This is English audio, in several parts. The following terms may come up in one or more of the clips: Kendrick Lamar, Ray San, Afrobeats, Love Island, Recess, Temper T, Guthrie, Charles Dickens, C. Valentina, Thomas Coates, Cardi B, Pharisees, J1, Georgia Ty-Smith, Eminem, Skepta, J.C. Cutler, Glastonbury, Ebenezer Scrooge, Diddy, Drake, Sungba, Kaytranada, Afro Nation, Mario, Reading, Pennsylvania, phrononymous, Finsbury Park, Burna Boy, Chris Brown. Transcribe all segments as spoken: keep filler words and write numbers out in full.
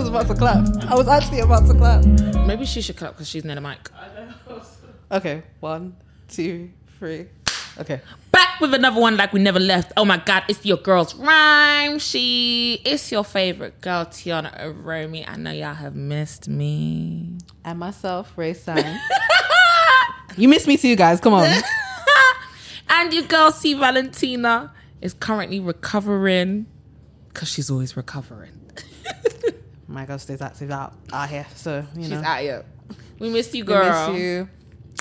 was about to clap. I was actually about to clap. Maybe she should clap because she's near the mic. I know. Okay, one, two, three. Okay. Back with another one like we never left. Oh my God, it's your girl's Rhyme She. It's your favorite girl, Tiana Aromi. I know y'all have missed me. And myself, Ray San. You missed me too, guys. Come on. And your girl, C. Valentina, is currently recovering because she's always recovering. My girl stays active out, out here. So, you she's know. She's out here. We missed you, girl. We miss you.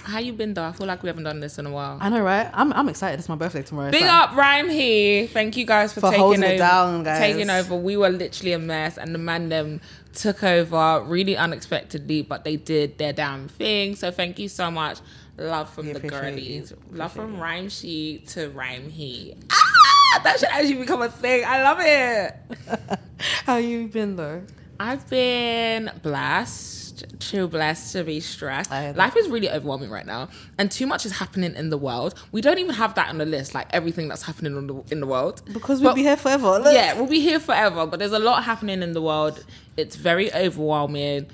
How you been though? I feel like we haven't done this in a while. I know, right? I'm I'm excited. It's my birthday tomorrow. Big so. up, Rhyme here. Thank you guys for, for taking holding over, it down, guys. Taking over. We were literally a mess, and the man them took over really unexpectedly, but they did their damn thing. So thank you so much. Love from yeah, the girlies. Love from it. Rhyme She to Rhyme He. Ah, that should actually become a thing. I love it. How you been though? I've been blessed, too blessed to be stressed. Life is really overwhelming right now, and too much is happening in the world. We don't even have that on the list, like everything that's happening on the, in the world. Because we'll but, be here forever. Look. Yeah, we'll be here forever, but there's a lot happening in the world. It's very overwhelming.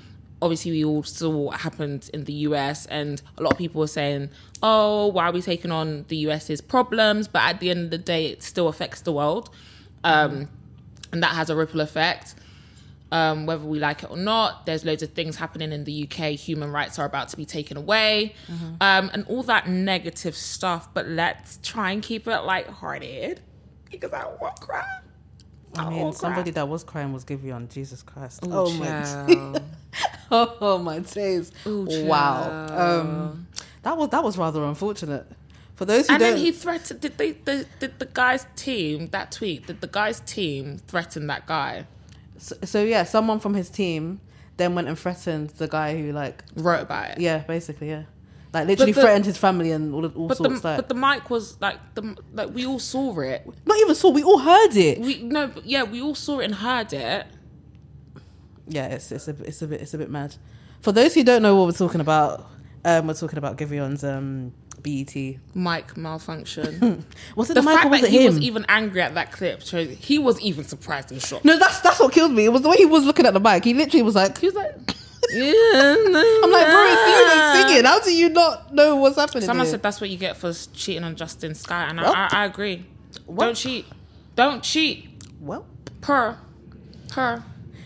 Obviously, we all saw what happened in the U S, and a lot of people were saying, oh, why are we taking on the U S's problems? But at the end of the day, it still affects the world, um, and that has a ripple effect. Um, whether we like it or not, there's loads of things happening in the U K. Human rights are about to be taken away, mm-hmm. um, and all that negative stuff. But let's try and keep it lighthearted because I won't cry. I, I mean, somebody cry. that was crying was Giveon. Jesus Christ! Ooh, oh, my oh, oh my days! Ooh, wow, um, that was that was rather unfortunate. For those who and don't... then he threatened. Did they? The, did the guy's team that tweet? Did the guy's team threaten that guy? So, so yeah, someone from his team then went and threatened the guy who like wrote about it. Yeah, basically, yeah, like literally the, threatened his family and all, all but sorts. The, like. But the mic was like the like we all saw it. Not even saw. We all heard it. We no, but yeah, we all saw it and heard it. Yeah, it's it's a it's a bit it's a bit mad. For those who don't know what we're talking about, um, we're talking about Giveon's um B E T mic malfunction. Was it the, the mic fact or was that it he him? was even angry at that clip? Shows he was even surprised and shocked. No, that's that's what killed me. It was the way he was looking at the mic. He literally was like, he was like, yeah. I'm like, bro, it's you singing. How do you not know what's happening? Someone here? said that's what you get for cheating on Justin Sky, and well, I, I, I agree. Well, don't cheat. Don't cheat. Well, per, per.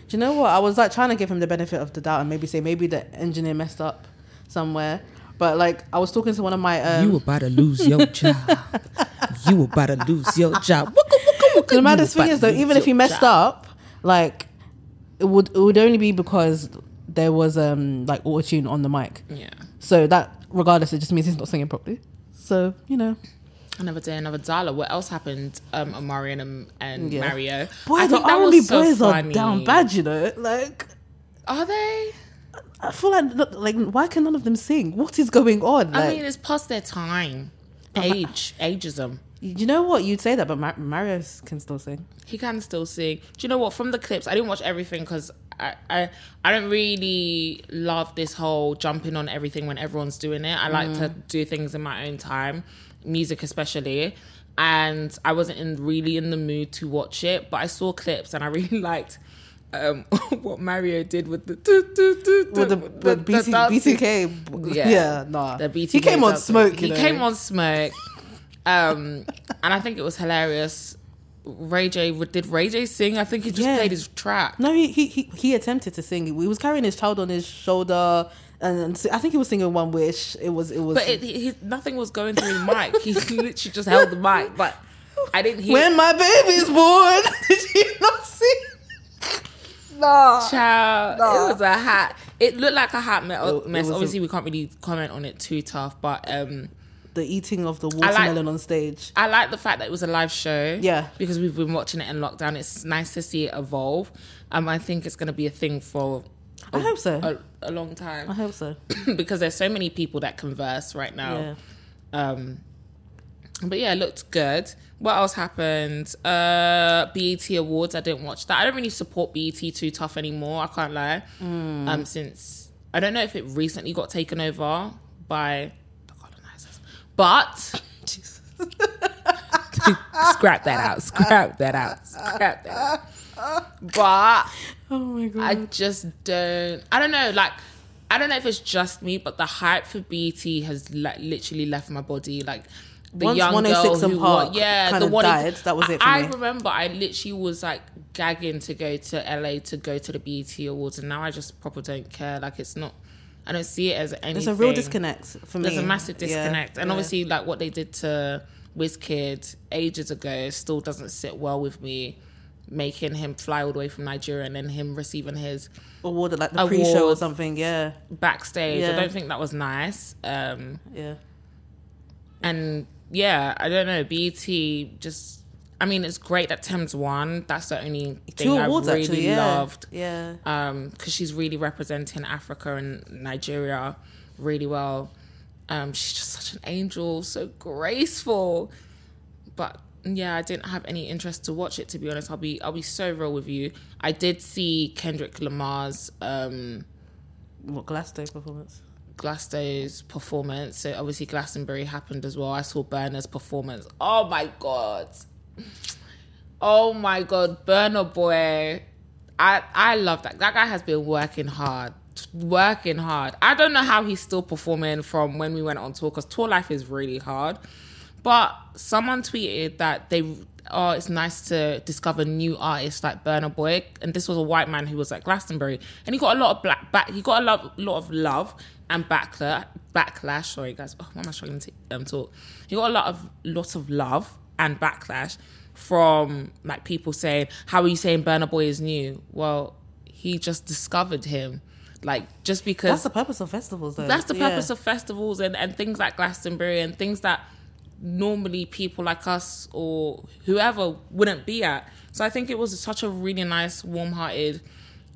Do you know what? I was like trying to give him the benefit of the doubt and maybe say maybe the engineer messed up somewhere. But like, I was talking to one of my... Um... You about to lose your job. You about to lose your job. Waka, waka, waka. The maddest thing is though, even if he messed job. up, like, it would it would only be because there was um like auto-tune on the mic. Yeah. So that, regardless, it just means he's not singing properly. So, you know. Another day, another dollar. What else happened? Um, Amari and, and yeah. Mario. Boy, I the think that R and B was boys so are down bad, you know? Like... Are they... I feel like, like, why can none of them sing? What is going on? Like, I mean, it's past their time. Age. Ma- ageism. You know what? You'd say that, but Mar- Mario can still sing. He can still sing. Do you know what? From the clips, I didn't watch everything because I, I, I don't really love this whole jumping on everything when everyone's doing it. I like mm. to do things in my own time, music especially. And I wasn't in, really in the mood to watch it, but I saw clips and I really liked... Um, what Mario did with the do, do, do, do, with the, the, the B T K, yeah, yeah nah. the B T K he came on dancing. smoke. You he know? came on smoke, um, and I think it was hilarious. Ray J did Ray J sing? I think he just yeah. played his track. No, he, he he he attempted to sing. He was carrying his child on his shoulder, and I think he was singing "One Wish." It was it was, but it, he, nothing was going through the mic. He literally just held the mic, but I didn't hear. When my baby's born, did he not sing? Nah, Child, nah. It was a hot. It looked like a hot mess. Obviously, a, we can't really comment on it too tough, but um, the eating of the watermelon like, on stage. I like the fact that it was a live show. Yeah, because we've been watching it in lockdown. It's nice to see it evolve. Um, I think it's going to be a thing for. A, I hope so. A, a long time. I hope so. Because there's so many people that converse right now. Yeah. Um, but yeah, it looked good. What else happened? Uh, B E T Awards. I didn't watch that. I don't really support B E T too tough anymore. I can't lie. Mm. Um, since I don't know if it recently got taken over by the colonizers, but Jesus. Scrap that out. Scrap that out. Scrap that out. But oh my god, I just don't. I don't know. Like, I don't know if it's just me, but the hype for B E T has like literally left my body. Like the Once young girl who was, yeah, the one died. That was it. For I me. remember I literally was like gagging to go to L A to go to the B E T Awards, and now I just proper don't care. Like, it's not. I don't see it as anything. There's a real disconnect for me. There's a massive disconnect, yeah, and yeah. obviously, like what they did to WizKid ages ago still doesn't sit well with me. Making him fly all the way from Nigeria and then him receiving his award at like the pre-show or something, yeah, backstage. Yeah. I don't think that was nice. Um, yeah, and yeah, I don't know. B E T just, I mean, it's great that Thames won. That's the only thing Two awards, I really actually, yeah. loved. Yeah, because um, she's really representing Africa and Nigeria really well. Um, she's just such an angel, so graceful, but. Yeah, I didn't have any interest to watch it, to be honest. I'll be I'll be so real with you. I did see Kendrick Lamar's um what Glasto performance. Glasto's performance. So obviously Glastonbury happened as well. I saw Burna's performance. Oh my god. Oh my god, Burna Boy. I I love that. That guy has been working hard. Working hard. I don't know how he's still performing from when we went on tour, because tour life is really hard. But someone tweeted that they, oh, it's nice to discover new artists like Burna Boy, and this was a white man who was at Glastonbury, and he got a lot of black back. He got a lot, lot of love and backlash. Backlash, sorry guys, oh, why am I struggling to um, talk? He got a lot of lot of love and backlash from like people saying, "How are you saying Burna Boy is new?" Well, he just discovered him. Like, just because that's the purpose of festivals, though. That's the purpose yeah. of festivals and and things like Glastonbury and things that. Normally people like us or whoever wouldn't be at. So I think it was such a really nice, warm-hearted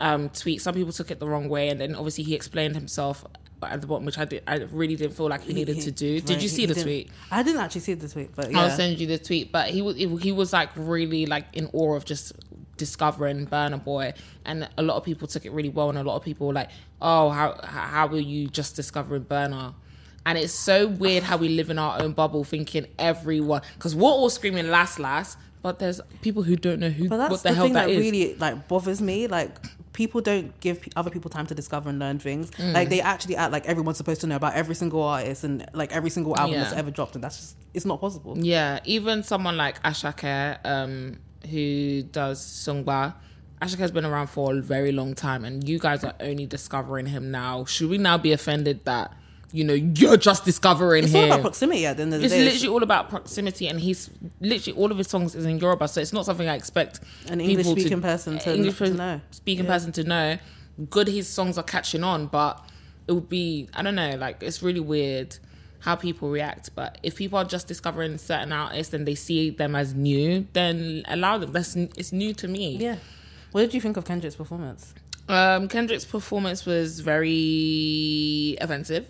um, tweet. Some people took it the wrong way, and then obviously he explained himself at the bottom, which I did, I really didn't feel like he needed to do. Did you see the tweet? I didn't actually see the tweet, but yeah. I'll send you the tweet. But he was he was like really like in awe of just discovering Burna Boy, and a lot of people took it really well, and a lot of people were like, oh, how how were you just discovering Burna? And it's so weird how we live in our own bubble thinking everyone... Because we're all screaming last, last, but there's people who don't know who what the, the hell that is. But that's the thing that really like, bothers me. Like, people don't give other people time to discover and learn things. Mm. Like, they actually act like everyone's supposed to know about every single artist and, like, every single album yeah. that's ever dropped. And that's just... It's not possible. Yeah. Even someone like Ashaka, um, who does Sungba... Ashaka's been around for a very long time, and you guys are only discovering him now. Should we now be offended that... You know, you're just discovering him. It's all about proximity at the end of the day. It's literally all about proximity, and he's literally all of his songs is in Yoruba, so it's not something I expect an English speaking person to, English to know. Speaking yeah. person to know. Good, his songs are catching on, but it would be I don't know. Like, it's really weird how people react. But if people are just discovering certain artists and they see them as new, then allow them. That's it's new to me. Yeah. What did you think of Kendrick's performance? Um, Kendrick's performance was very offensive.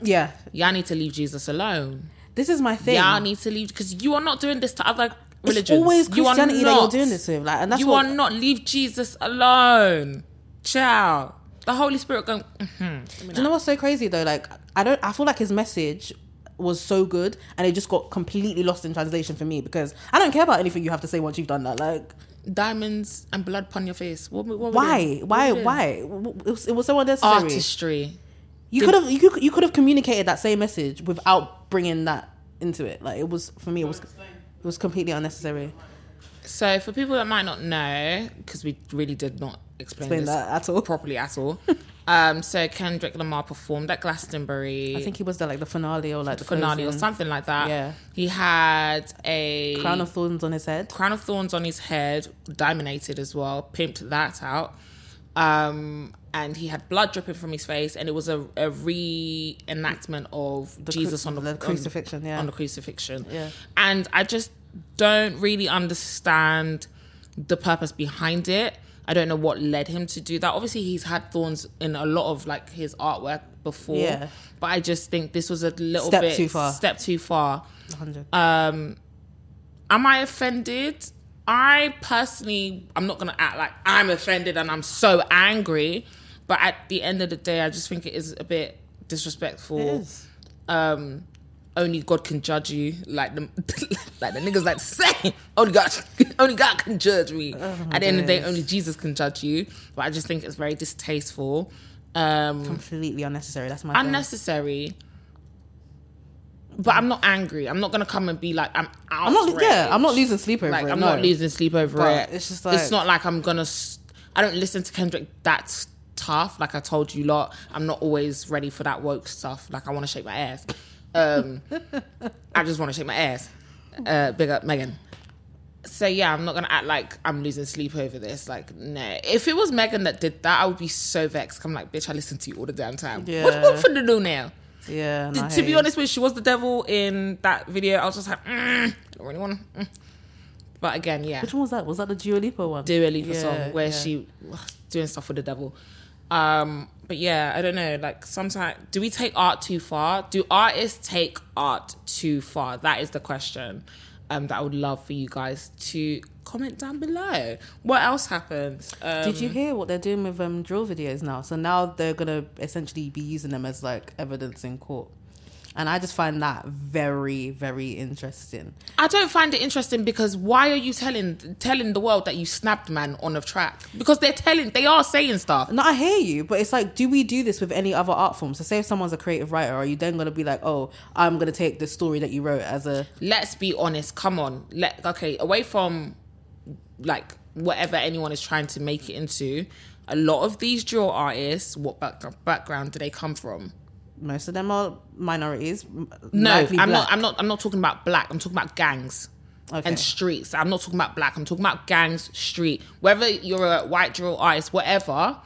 Yeah. Y'all need to leave Jesus alone. This is my thing. Y'all need to leave, because you are not doing this to other religions. It's always Christianity you are not, that you're doing this with. Like, and that's you what, are not, leave Jesus alone. Ciao. The Holy Spirit going, mm-hmm. Do you know what's so crazy though? Like, I don't, I feel like his message was so good and it just got completely lost in translation for me, because I don't care about anything you have to say once you've done that. Like, diamonds and blood upon your face. What, what why? Why? Why? It was, it was so unnecessary. Artistry. You could have you could you could have communicated that same message without bringing that into it. Like, it was for me, it was it was completely unnecessary. So for people that might not know, because we really did not explain, explain this that at all properly at all. um, so Kendrick Lamar performed at Glastonbury. I think he was there like the finale or like the, the finale closing. or something like that. Yeah, he had a crown of thorns on his head. Crown of thorns on his head, diamondated as well. Pimped that out. Um, and he had blood dripping from his face, and it was a, a reenactment of the Jesus cru- on the, the crucifixion, on, yeah. on the crucifixion. Yeah. And I just don't really understand the purpose behind it. I don't know what led him to do that. Obviously, he's had thorns in a lot of like his artwork before, yeah. but I just think this was a little step bit too far. Step too far. one hundred Um, am I offended? I personally, I'm not going to act like I'm offended and I'm so angry, but at the end of the day, I just think it is a bit disrespectful. It is. Um, only God can judge you, like the like the niggas like saying only God only God can judge me. Oh, at the end of the day, only Jesus can judge you. But I just think it's very distasteful. Um, Completely unnecessary. That's my unnecessary. Thing. But I'm not angry. I'm not gonna come and be like I'm out. I'm not, yeah, I'm not losing sleep over like, it. I'm no. not losing sleep over but it. It's just like, it's not like I'm gonna. I don't listen to Kendrick that tough. Like I told you lot, I'm not always ready for that woke stuff. Like I want to shake my ass. Um, I just want to shake my ass. Uh, big up Megan. So yeah, I'm not gonna act like I'm losing sleep over this. Like, no. If it was Megan that did that, I would be so vexed. I'm like, bitch, I listen to you all the damn time. Yeah. What what for the do now? Yeah. D- to be you. honest, when she was the devil in that video, I was just like, mm, don't really want to. Mm. But again, yeah. Which one was that? Was that the Dua Lipa one? Dua Lipa yeah, song where yeah. she ugh, doing stuff with the devil. Um, but yeah, I don't know. Like sometimes, do we take art too far? Do artists take art too far? That is the question. Um, that I would love for you guys to comment down below. What else happened? Um, Did you hear what they're doing with um, drill videos now? So now they're going to essentially be using them as like evidence in court. And I just find that very, very interesting. I don't find it interesting because why are you telling telling the world that you snapped man on a track? Because they're telling, they are saying stuff. No, I hear you, but it's like, do we do this with any other art form? So say if someone's a creative writer, are you then going to be like, oh, I'm going to take the story that you wrote as a... Let's be honest, come on. Let Okay, away from like whatever anyone is trying to make it into, a lot of these drill artists, what back- background do they come from? Most of them are minorities. No, I'm black. not. I'm not. I'm not talking about black. I'm talking about gangs okay. and streets. I'm not talking about black. I'm talking about gangs, street. Whether you're a white drill artist, whatever,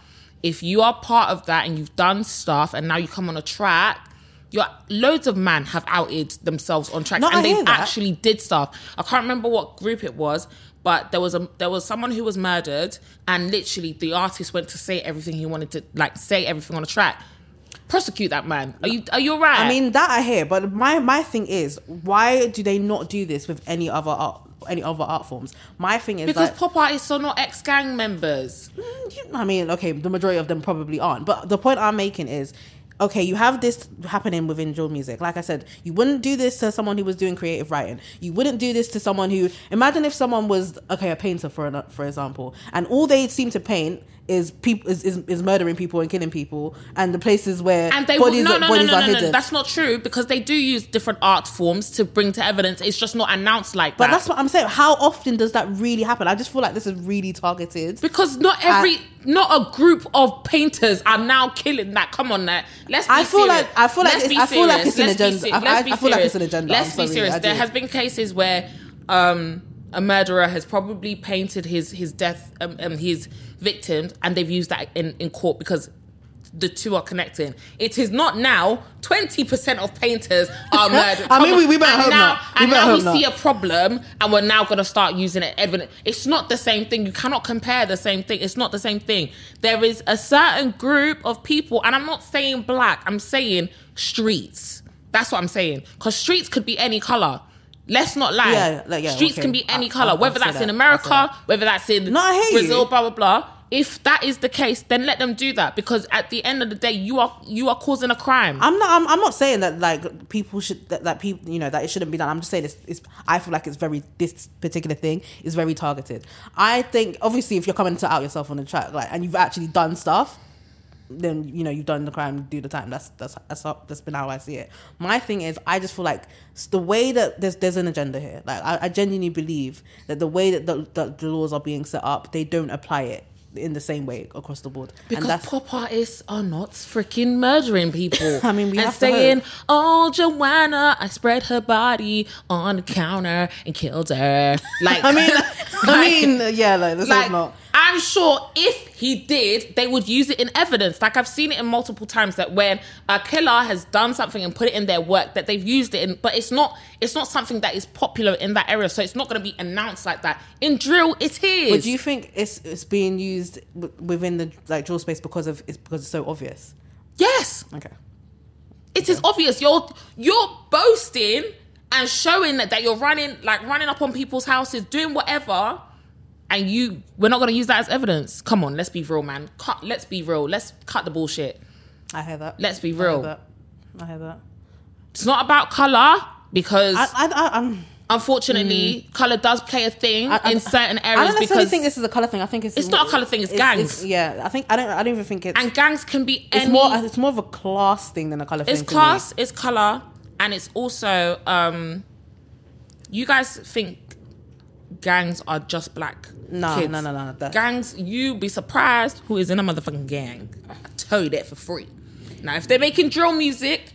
if you are part of that and you've done stuff and now you come on a track, you're, loads of men have outed themselves on tracks no, and I they actually did stuff. I can't remember what group it was, but there was a there was someone who was murdered and literally the artist went to say everything he wanted to, like say everything on a track. Prosecute that man. Are you are you right? I mean that I hear, but my, my thing is, why do they not do this with any other art, any other art forms? My thing is because that, pop artists are not ex gang members. You, I mean, okay, the majority of them probably aren't. But the point I'm making is, okay, you have this happening within drill music. Like I said, you wouldn't do this to someone who was doing creative writing. You wouldn't do this to someone who. Imagine if someone was okay, a painter for an, for example, and all they seem to paint is people is, is, is murdering people and killing people, and the places where and they bodies, will, no, no, bodies no, no, no, are no, hidden. No, that's not true because they do use different art forms to bring to evidence. It's just not announced like but that. But that's what I'm saying. How often does that really happen? I just feel like this is really targeted because not every at, not a group of painters are now killing that. Come on, that. Let's be I feel serious. like I feel like it's, I feel like it's an agenda. I, I feel like it's an agenda. Let's sorry, be serious. There has been cases where um, a murderer has probably painted his his death um, um, his victims, and they've used that in, in court because the two are connecting. It is not now twenty percent of painters are murdered. I mean, we, we better hope not. And now we see a problem and we're now going to start using it. Evidence. It's not the same thing. You cannot compare the same thing. It's not the same thing. There is a certain group of people, and I'm not saying black, I'm saying streets. That's what I'm saying. Because streets could be any colour. Let's not lie. Yeah, like, yeah, streets okay. can be any I, colour, I, I, whether that's that. in America, that. whether that's in no, Brazil, you. blah, blah, blah. If that is the case, then let them do that because at the end of the day, you are you are causing a crime. I'm not. I'm, I'm not saying that like people should that, that people you know that it shouldn't be done. I'm just saying it's, it's. I feel like it's very this particular thing is very targeted. I think obviously if you're coming to out yourself on the track like and you've actually done stuff, then you know you've done the crime, do the time. That's that's that's how, that's been how I see it. My thing is, I just feel like the way that there's there's an agenda here. Like I, I genuinely believe that the way that the, that the laws are being set up, they don't apply it in the same way across the board. Because and that's, pop artists are not freaking murdering people. I mean, we and have saying, to saying, oh, Joanna, I spread her body on the counter and killed her. Like, I mean, like, I mean, yeah, like, this like, is not. I'm sure if he did, they would use it in evidence. Like, I've seen it in multiple times that when a killer has done something and put it in their work, that they've used it in, but it's not, it's not something that is popular in that area, so it's not going to be announced like that. In drill, it is. But do you think it's it's being used within the like drill space because of it's because it's so obvious? Yes. Okay. It okay. is obvious. You're you're boasting and showing that, that you're running like running up on people's houses, doing whatever, and you we're not going to use that as evidence. Come on, let's be real, man. Cut. Let's be real. Let's cut the bullshit. I hear that. Let's be real. I hear that. I hear that. It's not about colour, because I, I, I, um, unfortunately, mm. colour does play a thing I, I, in certain areas. I don't necessarily think this is a colour thing. I think it's... It's not a colour thing, it's, it's gangs. It's, yeah, I think... I don't I don't even think it's... And gangs can be any... It's more, it's more of a class thing than a colour thing. It's class, it's colour, and it's also... Um, you guys think gangs are just black no, kids. No, no, no, no. Gangs, you be surprised who is in a motherfucking gang. I tell you that for free. Now, if they're making drill music...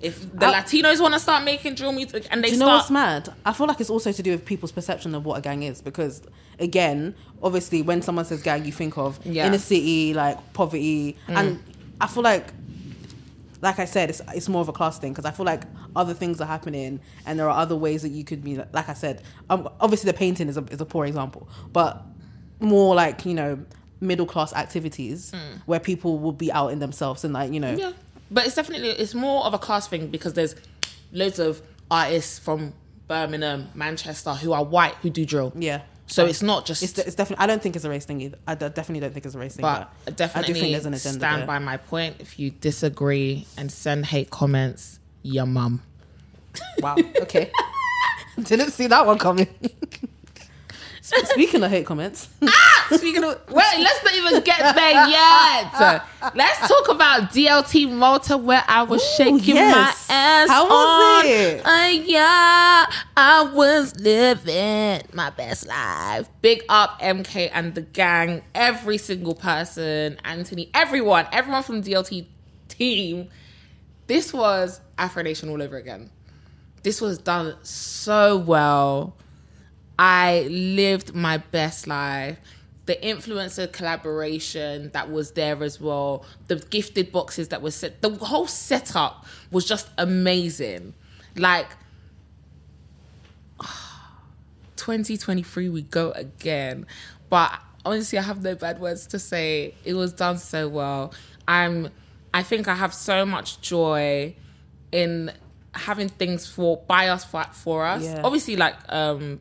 If the I, Latinos want to start making drill music and they do you start... know what's mad? I feel like it's also to do with people's perception of what a gang is, because, again, obviously, when someone says gang, you think of yeah. inner city, like, poverty. Mm. And I feel like, like I said, it's it's more of a class thing, because I feel like other things are happening and there are other ways that you could be... Like I said, um, obviously, the painting is a, is a poor example, but more like, you know, middle-class activities mm. where people will be out in themselves and, like, you know... Yeah. But it's definitely, it's more of a class thing, because there's loads of artists from Birmingham, Manchester, who are white, who do drill. Yeah. So it's not just... It's, de- it's definitely, I don't think it's a race thing either. I d- definitely don't think it's a race thing. But I definitely I do think there's an agenda stand there. By my point. If you disagree and send hate comments, your mum. Wow. Okay. Didn't see that one coming. Speaking of hate comments. Ah! Speaking of... Wait, let's not even get there yet. Let's talk about D L T Malta, where I was Ooh, shaking yes. my ass How was on. it? Uh, yeah, I was living my best life. Big up M K and the gang. Every single person. Anthony. Everyone. Everyone from D L T team. This was Afro Nation all over again. This was done so well. I lived my best life. The influencer collaboration that was there as well. The gifted boxes that were set. The whole setup was just amazing. Like, twenty twenty-three, we go again. But honestly, I have no bad words to say. It was done so well. I'm, I think I have so much joy in having things for, by us, for, for us. Yeah. Obviously, like... um.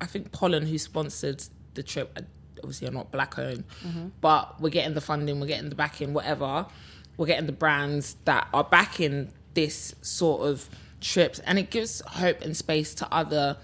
I think Pollen, who sponsored the trip, obviously are not black owned, mm-hmm. but we're getting the funding, we're getting the backing, whatever. We're getting the brands that are backing this sort of trips, and it gives hope and space to other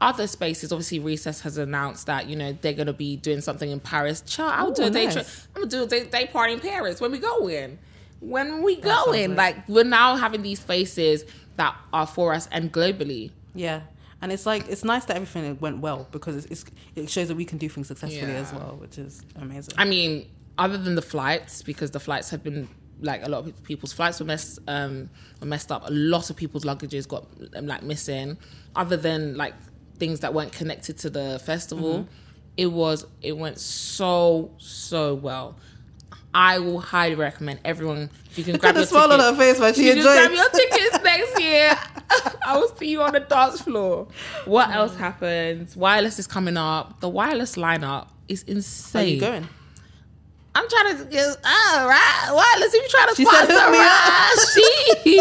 other spaces. Obviously, Recess has announced that, you know, they're gonna be doing something in Paris. Child, I'll Ooh, do a day nice. trip. I'm gonna do a day, day party in Paris. When we going? When we that going? Like, we're now having these spaces that are for us and globally. Yeah. And it's like, it's nice that everything went well, because it's, it's, it shows that we can do things successfully yeah. as well, which is amazing. I mean, other than the flights, because the flights have been, like, a lot of people's flights were messed, um, were messed up. A lot of people's luggages got, like, missing. Other than, like, things that weren't connected to the festival, mm-hmm. it was, it went so, so well. I will highly recommend everyone. You can Look grab at the your smile on her face when she enjoys. You can grab your tickets next year. I will see you on the dance floor. What mm. else happens? Wireless is coming up. The Wireless lineup is insane. Where are you going? I'm trying to get. All right, Wireless. If you trying to she sponsor us, she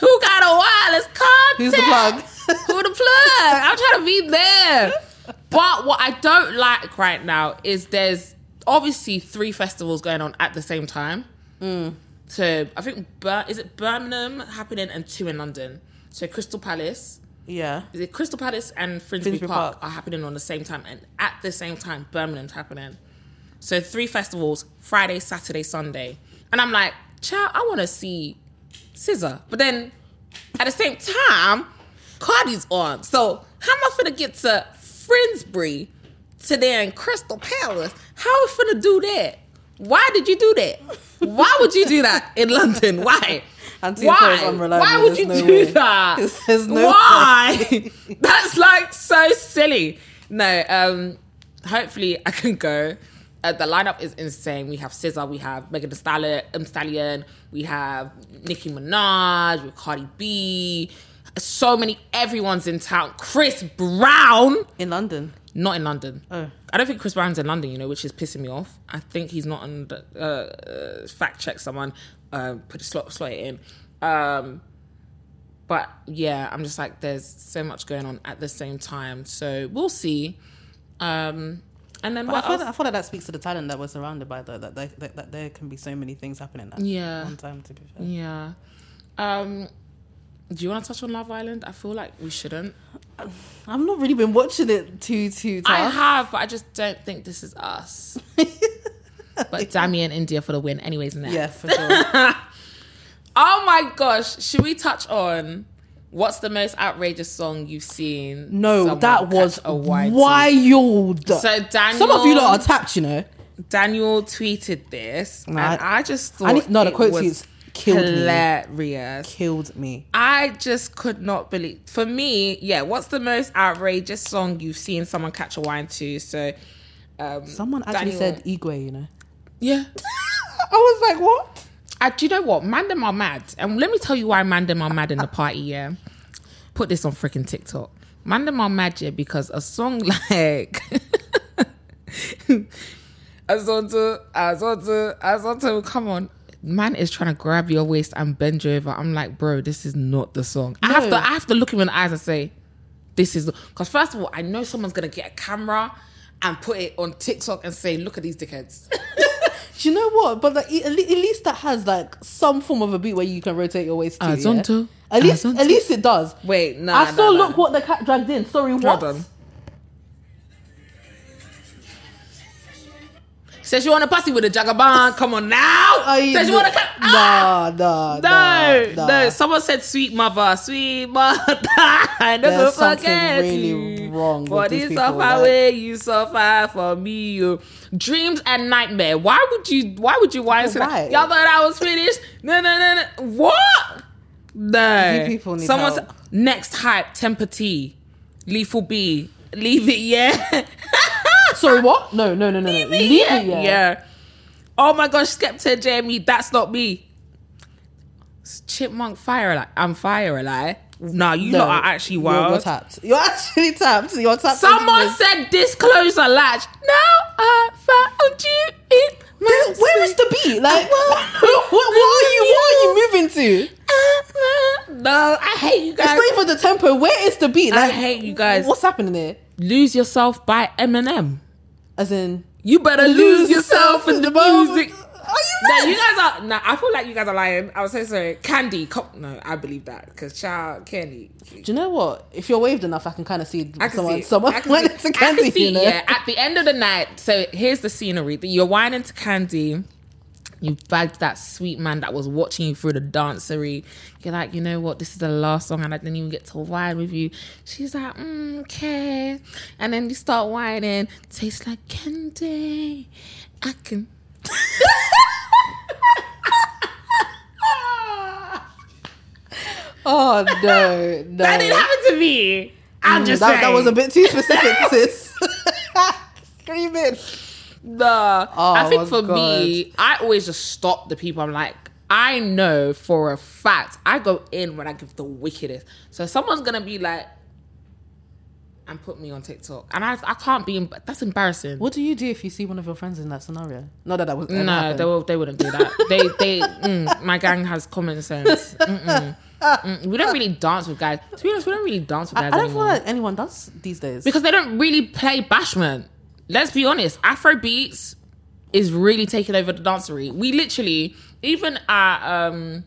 who got a Wireless contact? Who's the plug? Who the plug? I'm trying to be there. But what I don't like right now is there's. Obviously, three festivals going on at the same time. Mm. So I think Bur- is it Birmingham happening and two in London. So Crystal Palace, yeah, is it Crystal Palace and Finsbury, Finsbury Park, Park are happening on the same time, and at the same time Birmingham's happening. So three festivals: Friday, Saturday, Sunday. And I'm like, child, I want to see S Z A, but then at the same time, Cardi's on. So how am I finna get to Finsbury? Today in Crystal Palace, how are we finna do that? Why did you do that? Why would you do that in London? Why? Auntie Why? Why would There's you no do way. that? There's, there's no Why? That's like so silly. No, um, hopefully I can go. Uh, the lineup is insane. We have S Z A, we have Megan Thee Stallion, um, Stallion, we have Nicki Minaj, we have Cardi B. So many, everyone's in town. Chris Brown in London. Not in London. Oh. I don't think Chris Brown's in London, you know, which is pissing me off. I think he's not on... Uh, uh, fact check someone, uh, put a slot, slot it in. Um, but yeah, I'm just like, there's so much going on at the same time. So we'll see. Um, and then but what I feel, that, I feel like that speaks to the talent that we're surrounded by, though, that, they, that, that there can be so many things happening at yeah. one time, to be fair. Yeah. Um, Do you want to touch on Love Island? I feel like we shouldn't. I've not really been watching it too, too tough. I have, but I just don't think this is us. But Damian and India for the win. Anyways, next. Yeah, for sure. Oh my gosh. Should we touch on what's the most outrageous song you've seen? No, that was wild. So Daniel... Some of you lot are tapped, you know. Daniel tweeted this. Nah, and I just thought I need, no, the quote was... Killed hilarious. Me. Killed me. I just could not believe. For me, yeah, what's the most outrageous song you've seen someone catch a wine to? So, um, someone actually Daniel, said Igwe, you know? Yeah. I was like, what? Uh, do you know what? Mandem are mad. And let me tell you why Mandem are mad in the party, yeah? Put this on freaking TikTok. Mandem are mad, yeah, because a song like. Azotu, Azotu, Azotu, come on. Man is trying to grab your waist and bend you over. I'm like, bro, this is not the song. No. I have to, I have to look him in the eyes and say, this is because first of all, I know someone's gonna get a camera and put it on TikTok and say, look at these dickheads. Do you know what? But like, at least that has like some form of a beat where you can rotate your waist. Uh, to, yeah? At least, uh, at least it does. Wait, no, nah, I still nah, nah. Look what the cat dragged in. Sorry, what? Hold on. Says you want a pussy with a jagaban. Come on now. Oh, you says you want a cut. Ah! Nah, nah, no, nah, no, nah. no. Someone said sweet mother, sweet mother. I never forget really you. Wrong for these people, suffer like... way you suffer for me. You. Dreams and nightmare. Why would you? Why would you? Why? Right. Like, y'all thought I was finished. No, no, no, no. What? No. You people need Someone help. Said, next hype. Temper T. Lethal B. Leave it. Yeah. Sorry, what? No, no, no, no, no. Leave yeah. It, yeah. yeah. Oh my gosh, Skepta, Jamie, that's not me. Chipmunk Fire Alive. I'm Fire Alive. Nah, you no, lot are actually wild. You're, you're tapped. You're actually tapped. You're tapped. Someone said disclose a latch. Now I found you in my sleep. Where is the beat? Like, what, what, what are you? What are you moving to? No, I hate you guys. Explain for the tempo. Where is the beat? Like, I hate you guys. What's happening there? Lose Yourself by Eminem. As in, you better lose, lose yourself in the music. Are you mad? Nah, you guys are. Nah, I feel like you guys are lying. I was so sorry. Candy, cop, no, I believe that because child Candy. Do you know what? If you're waved enough, I can kind of see I can someone. See someone went into Candy. I can see, you know? Yeah. At the end of the night, so here's the scenery. You're whining to Candy. You bagged that sweet man that was watching you through the dancery. You're like, you know what? This is the last song and I didn't even get to whine with you. She's like, mm, okay. And then you start whining. Tastes like candy. I can... Oh, no, no. That didn't happen to me. I'm mm, just that, saying. That was a bit too specific, sis. Screaming. Nah, oh, I think for God. me, I always just stop the people. I'm like, I know for a fact, I go in when I give the wickedest. So someone's gonna be like, and put me on TikTok, and I, I can't be. That's embarrassing. What do you do if you see one of your friends in that scenario? Not that that was. No, happened. they will, they wouldn't do that. they they mm, my gang has common sense. Mm-mm. Mm, we don't really dance with guys. To be honest, we don't really dance with guys. I, I don't anymore. feel like anyone does these days because they don't really play bashment. Let's be honest, Afrobeats is really taking over the dancery. We literally, even at um,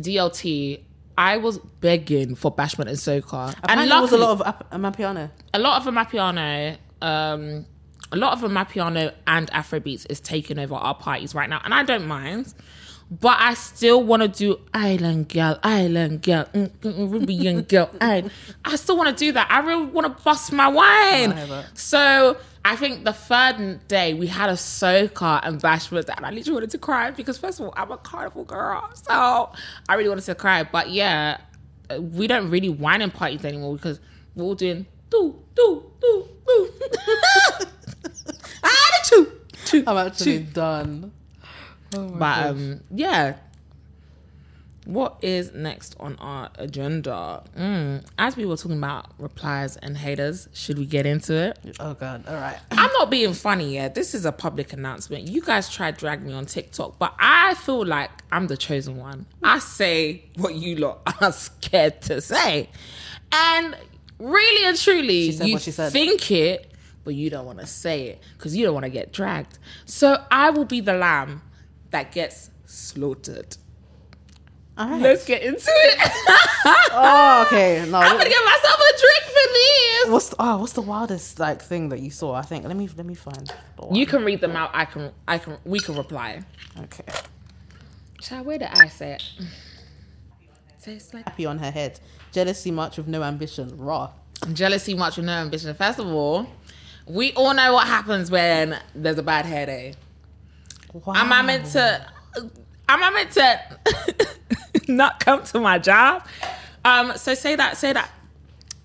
D L T, I was begging for bashment and soca. And luckily, there was a lot of Amapiano. A lot of Amapiano, um, a lot of Amapiano and Afrobeats is taking over our parties right now. And I don't mind, but I still want to do Island Girl, Island Girl, mm, mm, Ruby Young Girl. I, I still want to do that. I really want to bust my wine. I so... I think the third day we had a soca and bashment and I literally wanted to cry because first of all, I'm a carnival girl. So I really wanted to cry. But yeah, we don't really wine in parties anymore because we're all doing do, do, do, do. I'm actually done. Oh my but um, yeah. What is next on our agenda? Mm. As we were talking about replies and haters, should we get into it? Oh, God. All right. I'm not being funny, yeah. This is a public announcement. You guys try to drag me on TikTok, but I feel like I'm the chosen one. I say what you lot are scared to say. And really and truly, you think it, but you don't want to say it because you don't want to get dragged. So I will be the lamb that gets slaughtered. All right. Let's get into it. Oh, okay. No, I'm going to give myself a drink for this. What's the, oh, what's the wildest like thing that you saw? I think let me let me find. You can read them out. I can I can we can reply. Okay. Child, where did I say it? Tastes like happy on her head. Jealousy march with no ambition. Raw. Jealousy march with no ambition. First of all, we all know what happens when there's a bad hair day. Wow. Am I meant to? Am I meant to? Not come to my job. Um. So say that. Say that.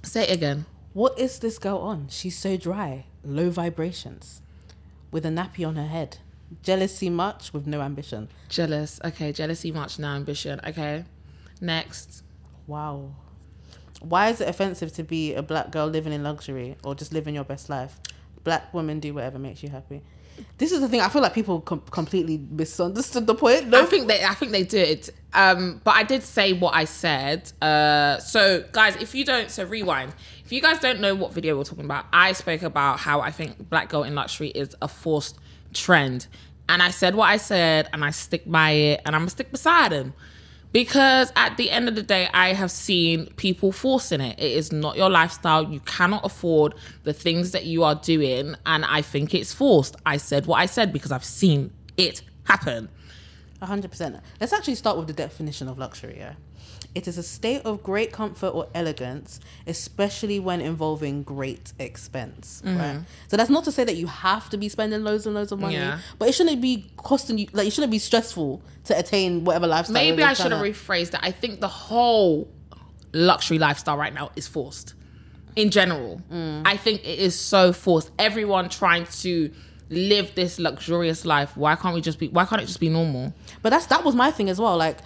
Say it again. What is this girl on? She's so dry. Low vibrations. With a nappy on her head. Jealousy much with no ambition. Jealous. Okay. Jealousy much, no ambition. Okay. Next. Wow. Why is it offensive to be a black girl living in luxury or just living your best life? Black women do whatever makes you happy. This is the thing. I feel like people com- completely misunderstood the point. No? I think they, I think they did. Um, but I did say what I said. Uh, so guys, if you don't, so rewind. If you guys don't know what video we're talking about, I spoke about how I think black girl in luxury is a forced trend, and I said what I said, and I stick by it, and I'm gonna stick beside him, because at the end of the day, I have seen people forcing it. It is not your lifestyle. You cannot afford the things that you are doing. And I think it's forced. I said what I said because I've seen it happen. one hundred percent. Let's actually start with the definition of luxury. Yeah? It is a state of great comfort or elegance, especially when involving great expense, mm-hmm. right? So that's not to say that you have to be spending loads and loads of money, yeah. but it shouldn't be costing you, like it shouldn't be stressful to attain whatever lifestyle. Maybe I should have rephrased that. I think the whole luxury lifestyle right now is forced in general. Mm. I think it is so forced. Everyone trying to live this luxurious life. Why can't we just be, why can't it just be normal? But that's, that was my thing as well. Like,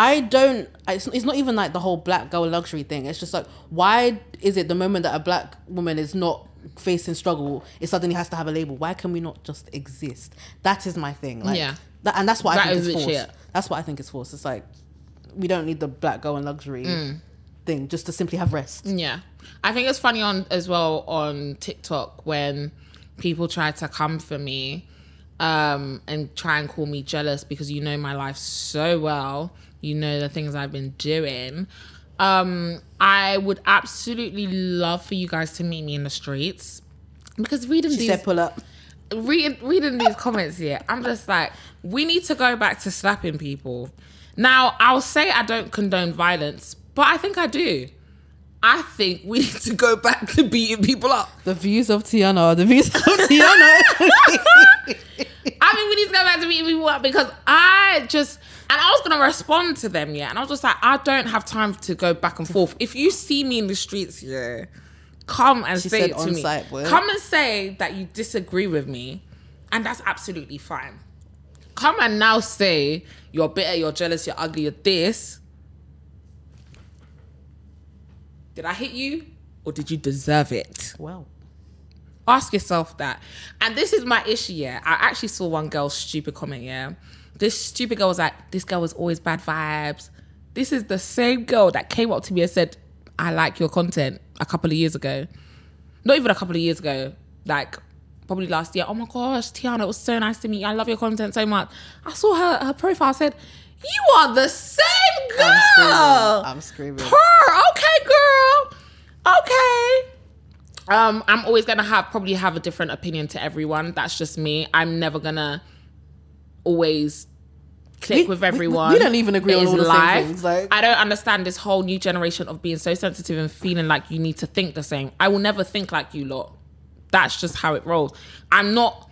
I don't, it's, it's not even like the whole black girl luxury thing. It's just like, why is it the moment that a black woman is not facing struggle, it suddenly has to have a label? Why can we not just exist? That is my thing. Like, yeah. That, and that's what that I think is, is forced. It. That's what I think is forced. It's like, we don't need the black girl and luxury mm. thing just to simply have rest. Yeah. I think it's funny on as well on TikTok when people try to come for me um, and try and call me jealous because you know my life so well. You know, the things I've been doing. Um, I would absolutely love for you guys to meet me in the streets. Because reading she these... said pull up. Reading, reading these comments here, I'm just like, we need to go back to slapping people. Now, I'll say I don't condone violence, but I think I do. I think we need to go back to beating people up. The views of Tiana. The views of Tiana. I mean, we need to go back to beating people up because I just... And I was going to respond to them, yeah. And I was just like, I don't have time to go back and forth. If you see me in the streets, yeah, come and she say it to me. Site, come and say that you disagree with me. And that's absolutely fine. Come and now say you're bitter, you're jealous, you're ugly, you're this. Did I hit you? Or did you deserve it? Well. Ask yourself that. And this is my issue, yeah. I actually saw one girl's stupid comment, yeah. This stupid girl was like, this girl was always bad vibes. This is the same girl that came up to me and said, I like your content a couple of years ago. Not even a couple of years ago. Like, probably last year. Oh my gosh, Tiana, it was so nice to meet you. I love your content so much. I saw her, her profile said, you are the same girl. I'm screaming. I'm screaming. Purr, okay, girl. Okay. Um, I'm always going to have probably have a different opinion to everyone. That's just me. I'm never going to always click we, with everyone. We, we don't even agree on all the same things. Like, I don't understand this whole new generation of being so sensitive and feeling like you need to think the same. I will never think like you lot. That's just how it rolls. I'm not,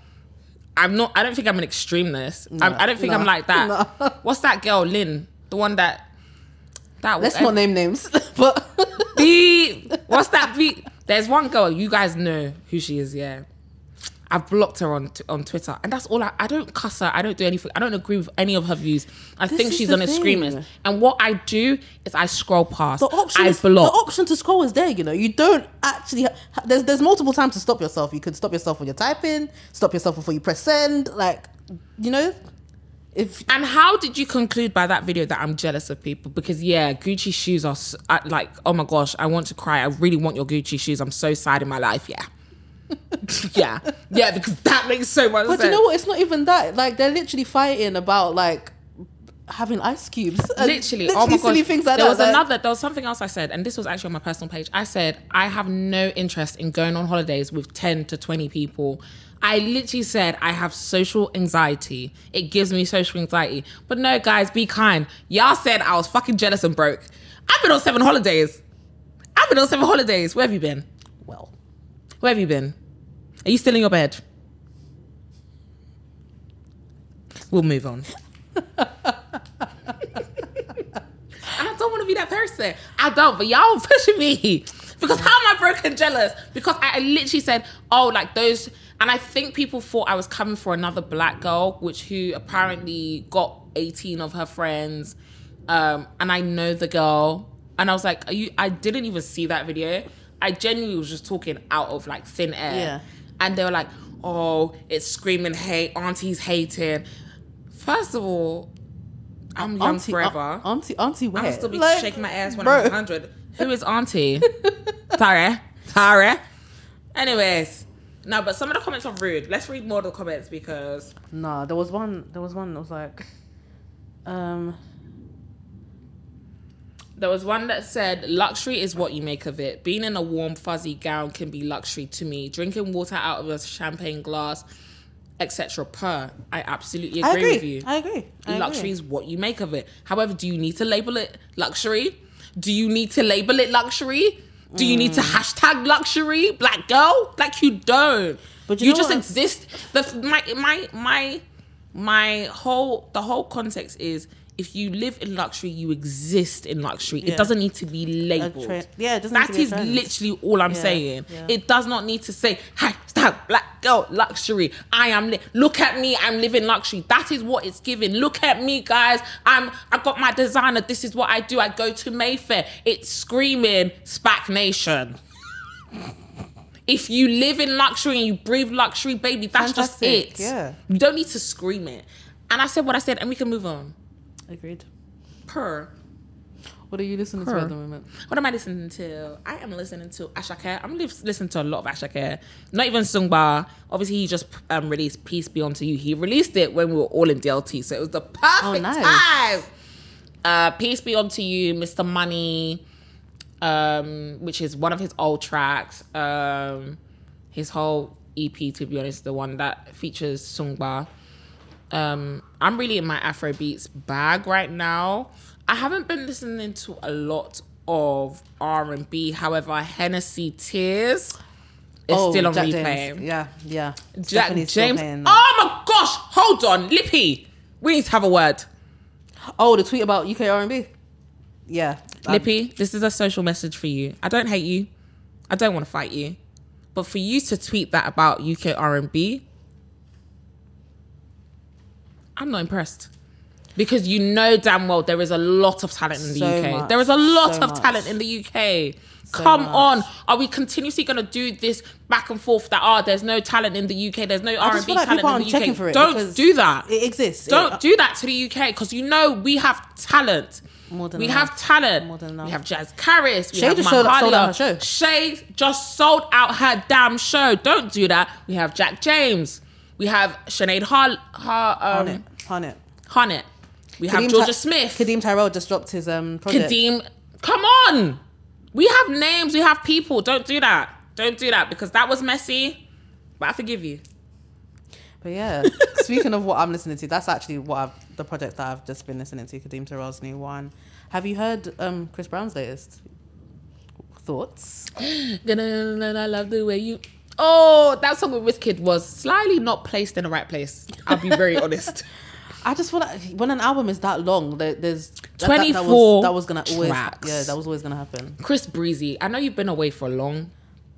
I'm not, I don't think I'm an extremist. No, I, I don't think no, I'm like that. No. What's that girl, Lynn? The one that, that Let's was, not name names. But B, what's that B? There's one girl, you guys know who she is, yeah. I've blocked her on t- on Twitter. And that's all. I, I don't cuss her. I don't do anything. I don't agree with any of her views. I this think she's an extremist. And what I do is I scroll past. The option, I is, block. The option to scroll is there, you know. You don't actually... Ha- there's there's multiple times to stop yourself. You could stop yourself when you're typing. Stop yourself before you press send. Like, you know... If, and how did you conclude by that video that I'm jealous of people? Because, yeah, Gucci shoes are... So, I, like, oh my gosh, I want to cry. I really want your Gucci shoes. I'm so sad in my life, yeah. yeah yeah because that makes so much but sense. But you know what, it's not even that, like they're literally fighting about like having ice cubes. Literally, literally oh my gosh. Things like there that, was like... another, there was something else I said, and this was actually on my personal page. I said, I have no interest in going on holidays with ten to twenty people. I literally said, I have social anxiety. It gives me social anxiety. But no, guys, be kind. Y'all said I was fucking jealous and broke. I've been on seven holidays. I've been on seven holidays. Where have you been? Well, where have you been? Are you still in your bed? We'll move on. And I don't want to be that person. I don't, but y'all pushing me. Because how am I broken jealous? Because I literally said, oh, like those... And I think people thought I was coming for another black girl, which who apparently got eighteen of her friends. Um, and I know the girl. And I was like, are you... I didn't even see that video. I genuinely was just talking out of, like, thin air. Yeah. And they were like, oh, it's screaming hate. Auntie's hating. First of all, I'm young auntie, forever. Uh, auntie, auntie where? I'll still be like, shaking my ass when bro. I'm one hundred. Who is auntie? Tara. Tara. Anyways. No, but some of the comments are rude. Let's read more of the comments because... Nah, there was one... There was one that was like... Um... There was one that said, luxury is what you make of it. Being in a warm, fuzzy gown can be luxury to me. Drinking water out of a champagne glass... etc. Per, I absolutely agree, I agree with you. I agree. I luxury agree. Is what you make of it. However, do you need to label it luxury? Do you need to label it luxury? Do mm. you need to hashtag luxury, black girl? Like you don't. But you, you just what? Exist. The my my my my whole the whole context is if you live in luxury, you exist in luxury. Yeah. It doesn't need to be labeled. Tra- yeah, it doesn't. That need to is be literally all I'm yeah. saying. Yeah. It does not need to say hi. Black girl luxury. I am li- look at me, I'm living luxury. That is what it's giving. Look at me, guys. I'm I got my designer. This is what I do. I go to Mayfair. It's screaming SPAC Nation. If you live in luxury and you breathe luxury, baby, that's fantastic. Just it. Yeah. You don't need to scream it. And I said what I said, and we can move on. Agreed. Purr. What are you listening Purr. To at the moment? What am I listening to? I am listening to Ashaka. I'm li- listening to a lot of Ashaka. Not even Sungba. Obviously, he just um, released Peace Be Unto You. He released it when we were all in D L T, so it was the perfect oh, nice. Time. Uh, Peace Be Unto You, Mister Money, um, which is one of his old tracks. Um, his whole E P, to be honest, the one that features Sungba. Um, I'm really in my Afrobeats bag right now. I haven't been listening to a lot of R and B. However, Hennessy Tears is oh, still on Jack replay. James. Yeah, yeah. It's Jack James. Oh my gosh! Hold on, Lippy. We need to have a word. Oh, the tweet about U K R and B. Yeah, um, Lippy. This is a social message for you. I don't hate you. I don't want to fight you, but for you to tweet that about U K R and B, I'm not impressed. Because you know damn well there is a lot of talent in the so U K. Much, there is a lot so of much. Talent in the U K. So Come much. On. Are we continuously going to do this back and forth that, oh, there's no talent in the U K, there's no I R and B like talent in the U K? For it Don't do that. It exists. Don't it, do that to the U K because you know we have talent. More than we enough. Have talent. More than enough. We have Jazz Karis. We Shay have just sold out, sold out her show. Shay just sold out her damn show. Don't do that. We have Jack James. We have Sinead Har- Har- um, Harnett. Harnett. We Kadeem have Georgia Ty- Smith. Kadeem Tyrell just dropped his um, project. Kadeem, come on. We have names. We have people. Don't do that. Don't do that because that was messy. But I forgive you. But yeah, speaking of what I'm listening to, that's actually what I've, the project that I've just been listening to, Kadeem Tyrell's new one. Have you heard um, Chris Brown's latest? Thoughts? I love the way you... Oh, that song with WizKid was slightly not placed in the right place. I'll be very honest. I just feel like when an album is that long, there, there's twenty-four that, that, that was, that was gonna always, tracks. Yeah, that was always gonna happen. Chris Breezy, I know you've been away for long,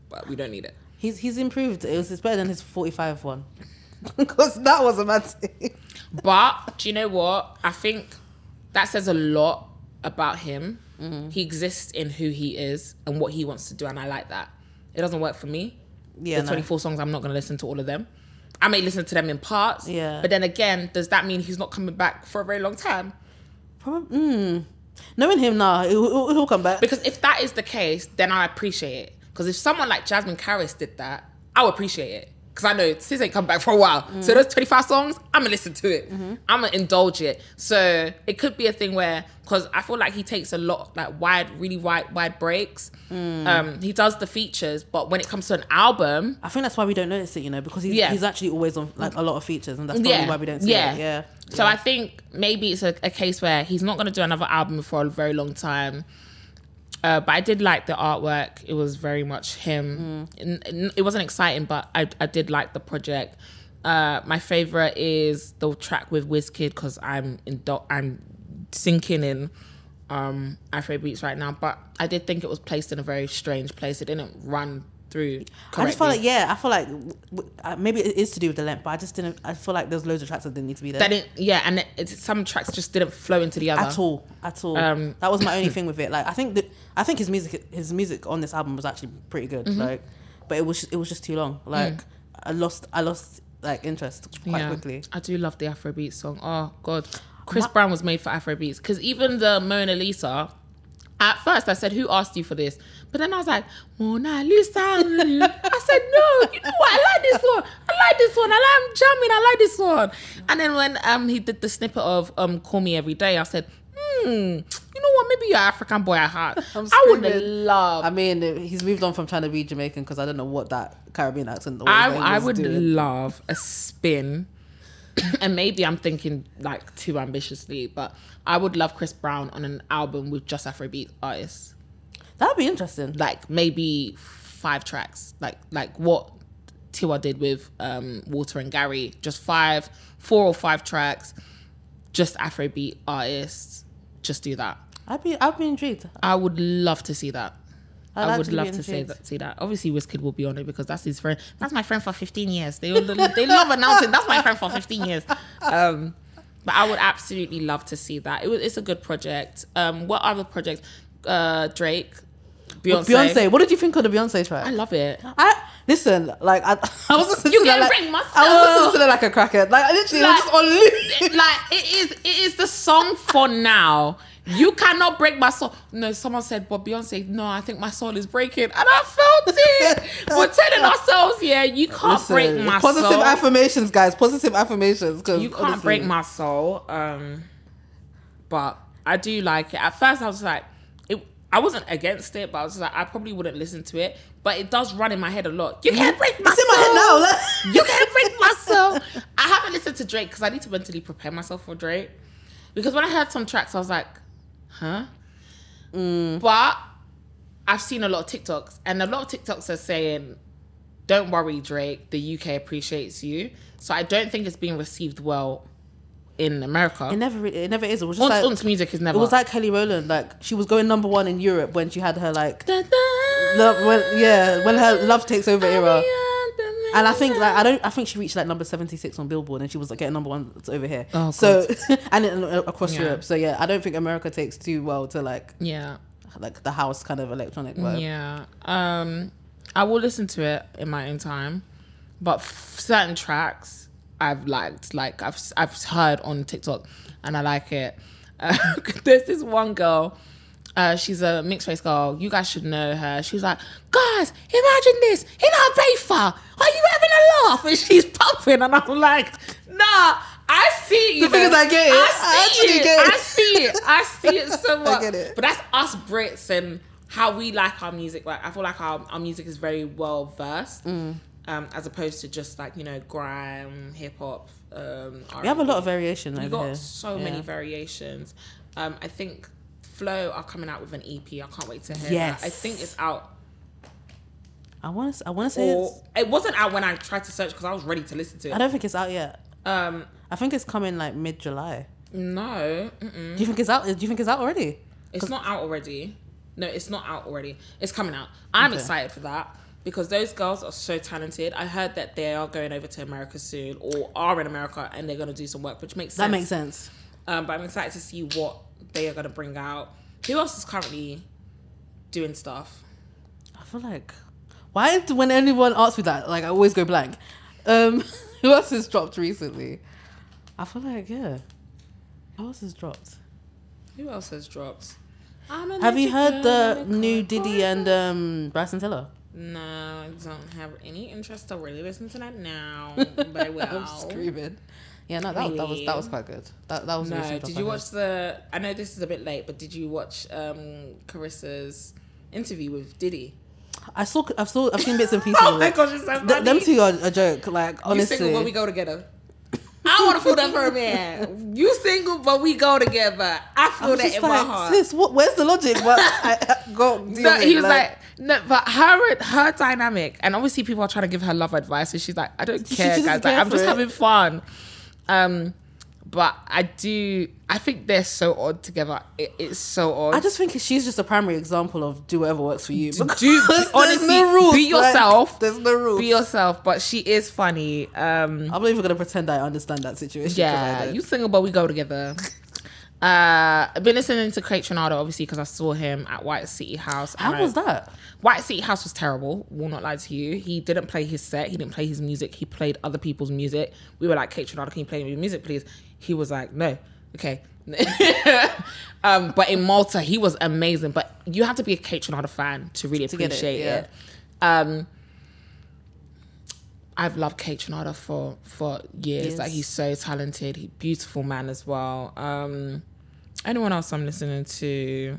but we don't need it. He's he's improved. It was it's better than his forty-five one, because that was a mad thing. But do you know what? I think that says a lot about him. Mm-hmm. He exists in who he is and what he wants to do, and I like that. It doesn't work for me. Yeah, the no. twenty-four songs, I'm not gonna listen to all of them. I may listen to them in parts, yeah. But then again, does that mean he's not coming back for a very long time? Probably. Mm. Knowing him now, nah, he'll, he'll come back. Because if that is the case, then I appreciate it. Because if someone like Jasmine Karis did that, I would appreciate it. because I know sis ain't come back for a while. Mm-hmm. So those twenty-five songs, I'm going to listen to it. Mm-hmm. I'm going to indulge it. So it could be a thing where, because I feel like he takes a lot, like wide, really wide, wide breaks. Mm. Um, he does the features, but when it comes to an album. I think that's why we don't notice it, you know, because he's, yeah. he's actually always on like a lot of features, and that's probably yeah. why we don't see yeah. it. Yeah. So yeah. I think maybe it's a, a case where he's not going to do another album for a very long time. Uh, but I did like the artwork. It was very much him. Mm. It, it wasn't exciting, but I, I did like the project. Uh, my favorite is the track with WizKid, because I'm in do- I'm sinking in um, Afro beats right now. But I did think it was placed in a very strange place. It didn't run through correctly. I just feel like yeah. I feel like uh, maybe it is to do with the length, but I just didn't. I feel like there's loads of tracks that didn't need to be there. That didn't, yeah, and it, it, some tracks just didn't flow into the other at all. At all. Um, that was my only thing with it. Like I think that I think his music, his music on this album was actually pretty good. Mm-hmm. Like, but it was it was just too long. Like mm. I lost I lost like interest quite yeah. quickly. I do love the Afrobeat song. Oh God, Chris my- Brown was made for Afrobeats, because even the Mona Lisa. At first, I said, who asked you for this? But then I was like, Mona Lisa. I said, no, you know what? I like this one. I like this one. I like, I'm jamming. I like this one. And then when um he did the snippet of um Call Me Every Day, I said, hmm, you know what? Maybe you're an African boy at heart. I would love. I mean, he's moved on from trying to be Jamaican, because I don't know what that Caribbean accent was. I, I would doing. love a spin. And maybe I'm thinking like too ambitiously, but I would love Chris Brown on an album with just Afrobeat artists. That'd be interesting. Like maybe five tracks, like like what Tiwa did with um, Walter and Gary. Just five, four or five tracks, just Afrobeat artists. Just do that. I'd be I'd be intrigued. I would love to see that. I'd I would love to say that, see that. Obviously, WizKid will be on it, because that's his friend. That's my friend for fifteen years. They they love announcing, that's my friend for fifteen years. Um, but I would absolutely love to see that. It was, it's a good project. Um, what other projects? Uh, Drake, Beyonce. Beyonce. What did you think of the Beyonce track? I love it. I listen, like I, I was listening you to that. Like, I was listening to that like a crackhead. Like literally, like, just on loop. Like it is, it is the song for now. You cannot break my soul. No, someone said, but Beyonce, no, I think my soul is breaking. And I felt it. We're telling ourselves, yeah, you can't Listen, break my positive soul. Positive affirmations, guys. Positive affirmations. You can't honestly. break my soul. Um, but I do like it. At first, I was like, it, I wasn't against it, but I was like, I probably wouldn't listen to it. But it does run in my head a lot. You can't break my it's soul. It's in my head now. You can't break my soul. I haven't listened to Drake, because I need to mentally prepare myself for Drake. Because when I heard some tracks, I was like, huh? Mm. But I've seen a lot of TikToks, and a lot of TikToks are saying, don't worry, Drake, the U K appreciates you. So I don't think it's being received well in America. It never it never is. It was just Un's, like, Un's music is never. It was like Kelly Rowland. Like, she was going number one in Europe when she had her like, da, da, love, when, yeah, when her Love Takes Over era. And I think like I don't. I think she reached like number seventy-six on Billboard, and she was like getting number one over here. Oh, so and, and across yeah. Europe. So yeah, I don't think America takes too well to like yeah, like the house kind of electronic vibe. Yeah, um, I will listen to it in my own time, but f- certain tracks I've liked, like I've I've heard on TikTok, and I like it. Uh, there's this one girl. Uh, she's a mixed race girl. You guys should know her. She's like, guys, imagine this in our bafer. Are you having a laugh? And she's pumping, and I'm like, nah, I see you. The thing is, I get it. I see I it. Get it. I see it. I see it so much. I get it. But that's us Brits and how we like our music. Like, I feel like our, our music is very well versed, mm. um, as opposed to just like, you know, grime, hip hop. Um, we have a lot of variation. We over got here. so yeah. many variations. Um, I think. Flow are coming out with an E P. I can't wait to hear yes. that. I think it's out. I want to. I want to say it's... it wasn't out when I tried to search, because I was ready to listen to it. I don't think it's out yet. Um, I think it's coming like mid July. No. Mm-mm. Do you think it's out? Do you think it's out already? It's not out already. No, it's not out already. It's coming out. I'm okay. excited for that, because those girls are so talented. I heard that they are going over to America soon, or are in America, and they're going to do some work, which makes sense. That makes sense. Um, but I'm excited to see what they are going to bring out. Who else is currently doing stuff? I feel like... Why, when anyone asks me that, like, I always go blank. Um, who else has dropped recently? I feel like, yeah. Who else has dropped? Who else has dropped? Have you heard the new Diddy and um, Bryson Tiller? No, I don't have any interest to really listen to that now, but I will. I'm screaming. Yeah, no, that, that was that was quite good. That that was. No, really did you watch the? I know this is a bit late, but did you watch um, Carissa's interview with Diddy? I saw. I've saw. I've seen bits and pieces. Oh my gosh, it's so funny. Them two are a joke. Like honestly, you single but we go together. I want to feel that for a man. You single but we go together. I feel I'm that in like, my heart. Sis, what, where's the logic? But I, I go. Deal no, with, he was like. like No, but her her dynamic, and obviously people are trying to give her love advice, so she's like, I don't care, guys. Care like, I'm just it. having fun. Um, but I do, I think they're so odd together. It, it's so odd. I just think she's just a primary example of do whatever works for you. Do, do, honestly, no rules, be yourself. Like, there's no rules. Be yourself, but she is funny. Um, I'm not even going to pretend I understand that situation. Yeah, you single, but we go together. Uh, I've been listening to Kaytranada obviously because I saw him at White City House. How I, was that? White City House was terrible, will not lie to you. He didn't play his set, he didn't play his music, he played other people's music. We were like, Kaytranada, can you play your music please? He was like, no, okay. um, but in Malta, he was amazing. But you have to be a Kaytranada fan to really to appreciate it. Yeah. it. Um, I've loved Kaytranada for for years. Yes. Like he's so talented. He beautiful man as well. Um, anyone else I'm listening to?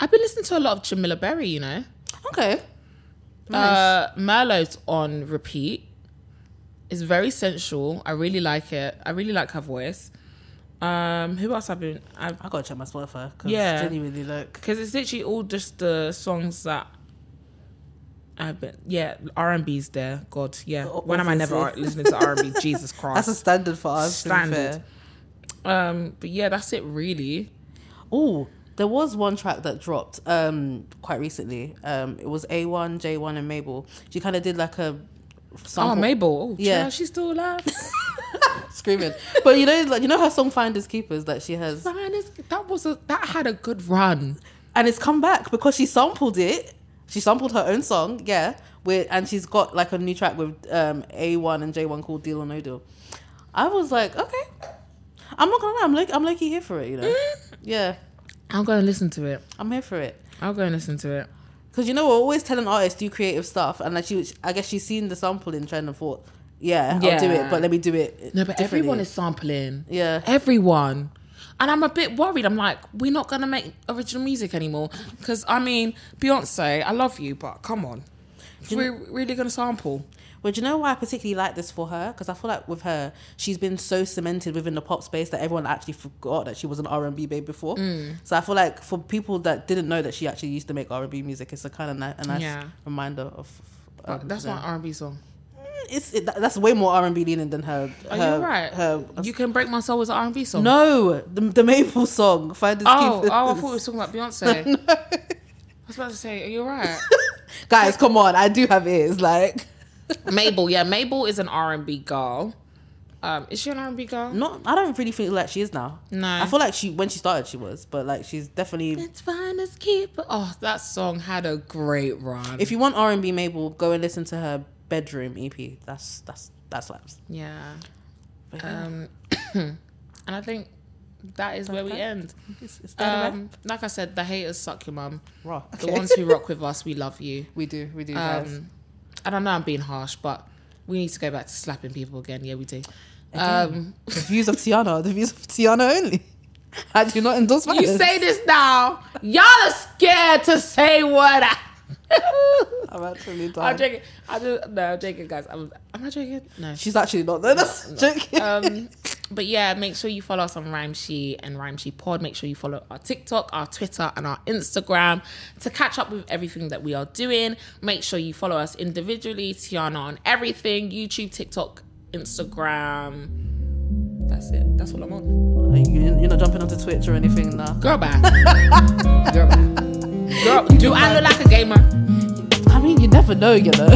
I've been listening to a lot of Jamila Berry. You know. Okay. Nice. Uh, Merlot's on repeat. It's very sensual. I really like it. I really like her voice. Um, who else I've been? I've I gotta check my Spotify. Cause yeah. Genuinely look. Because it's literally all just the songs that. I've been, yeah, R and B's there. God, yeah. Oh, when am I never listening to R and B? Jesus Christ. That's a standard for us. Standard. Um, but yeah, that's it really. Oh, there was one track that dropped um, quite recently. Um, it was A one, J one and Mabel. She kind of did like a song. Oh, called, Mabel. Oh, yeah. Child, she's still alive. Screaming. But you know, like, you know her song Finders Keepers that she has? Finders, that, was a, that had a good run. And it's come back because she sampled it. She sampled her own song, yeah, with and she's got like a new track with um, A one and J one called Deal or No Deal. I was like, okay, I'm not gonna lie, I'm like, I'm lucky here for it, you know. Mm. Yeah, I'm gonna listen to it. I'm here for it. I'll go and listen to it. Because you know, we're always telling artists do creative stuff, and like she, I guess she's seen the sample in trend and thought, yeah, yeah, I'll do it, but let me do it. No, but everyone is sampling. Yeah, everyone. And I'm a bit worried. I'm like, we're not going to make original music anymore. Because, I mean, Beyonce, I love you, but come on. You we're know, really going to sample. Well, do you know why I particularly like this for her? Because I feel like with her, she's been so cemented within the pop space that everyone actually forgot that she was an R and B babe before. Mm. So I feel like for people that didn't know that she actually used to make R and B music, it's a kind of ni- a nice yeah. reminder of... Um, that's not an R and B song. It's it, that's way more R and B leaning than her. Are her, you right? Her, uh, you Can Break My Soul was an R and B song. No, the, the Mabel song. Finders oh, Keepers. Oh, I thought we were talking about Beyonce. No. I was about to say, are you right? Guys, come on. I do have ears. Like Mabel, yeah, Mabel is an R and B girl. Um, is she an R and B girl? Not. I don't really feel like she is now. No, I feel like she when she started she was, but like she's definitely. It's Finders Keepers. Oh, that song had a great run. If you want R and B Mabel, go and listen to her. Bedroom E P. That's that's that slaps. Yeah. Um, and I think that is where we end. Is, is that um, like I said, the haters suck your mum. Right. Okay. The ones who rock with us, we love you. We do. We do. Um, guys. And I know I'm being harsh, but we need to go back to slapping people again. Yeah, we do. Again, um, the views of Tiana. The views of Tiana only. I do not endorse violence. You say this now. Y'all are scared to say what I... I'm actually done. I'm joking. I just, no, I'm joking, guys. I'm, am I joking? No. She's actually not there. That's no, joking. Um, but yeah, make sure you follow us on Rhyme She and Rhyme She Pod. Make sure you follow our TikTok, our Twitter, and our Instagram to catch up with everything that we are doing. Make sure you follow us individually, Tiana on everything, YouTube, TikTok, Instagram. That's it. That's what I'm on. Are you, you're not jumping onto Twitch or anything, nah? Girl, bye. Girl, bye. Girl, do I look like a gamer? I mean, you never know, you know.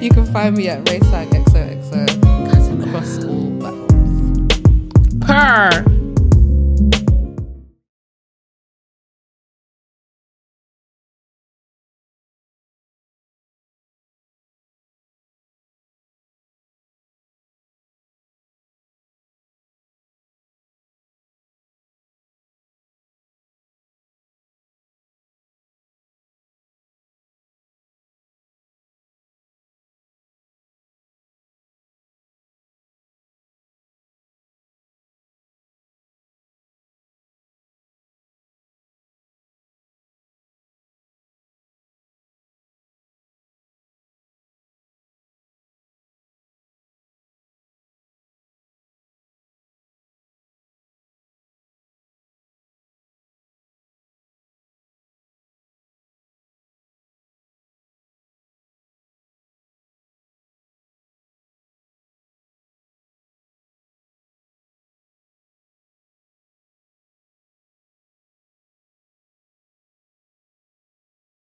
You can find me at Ray San X O X O across all platforms. Purr.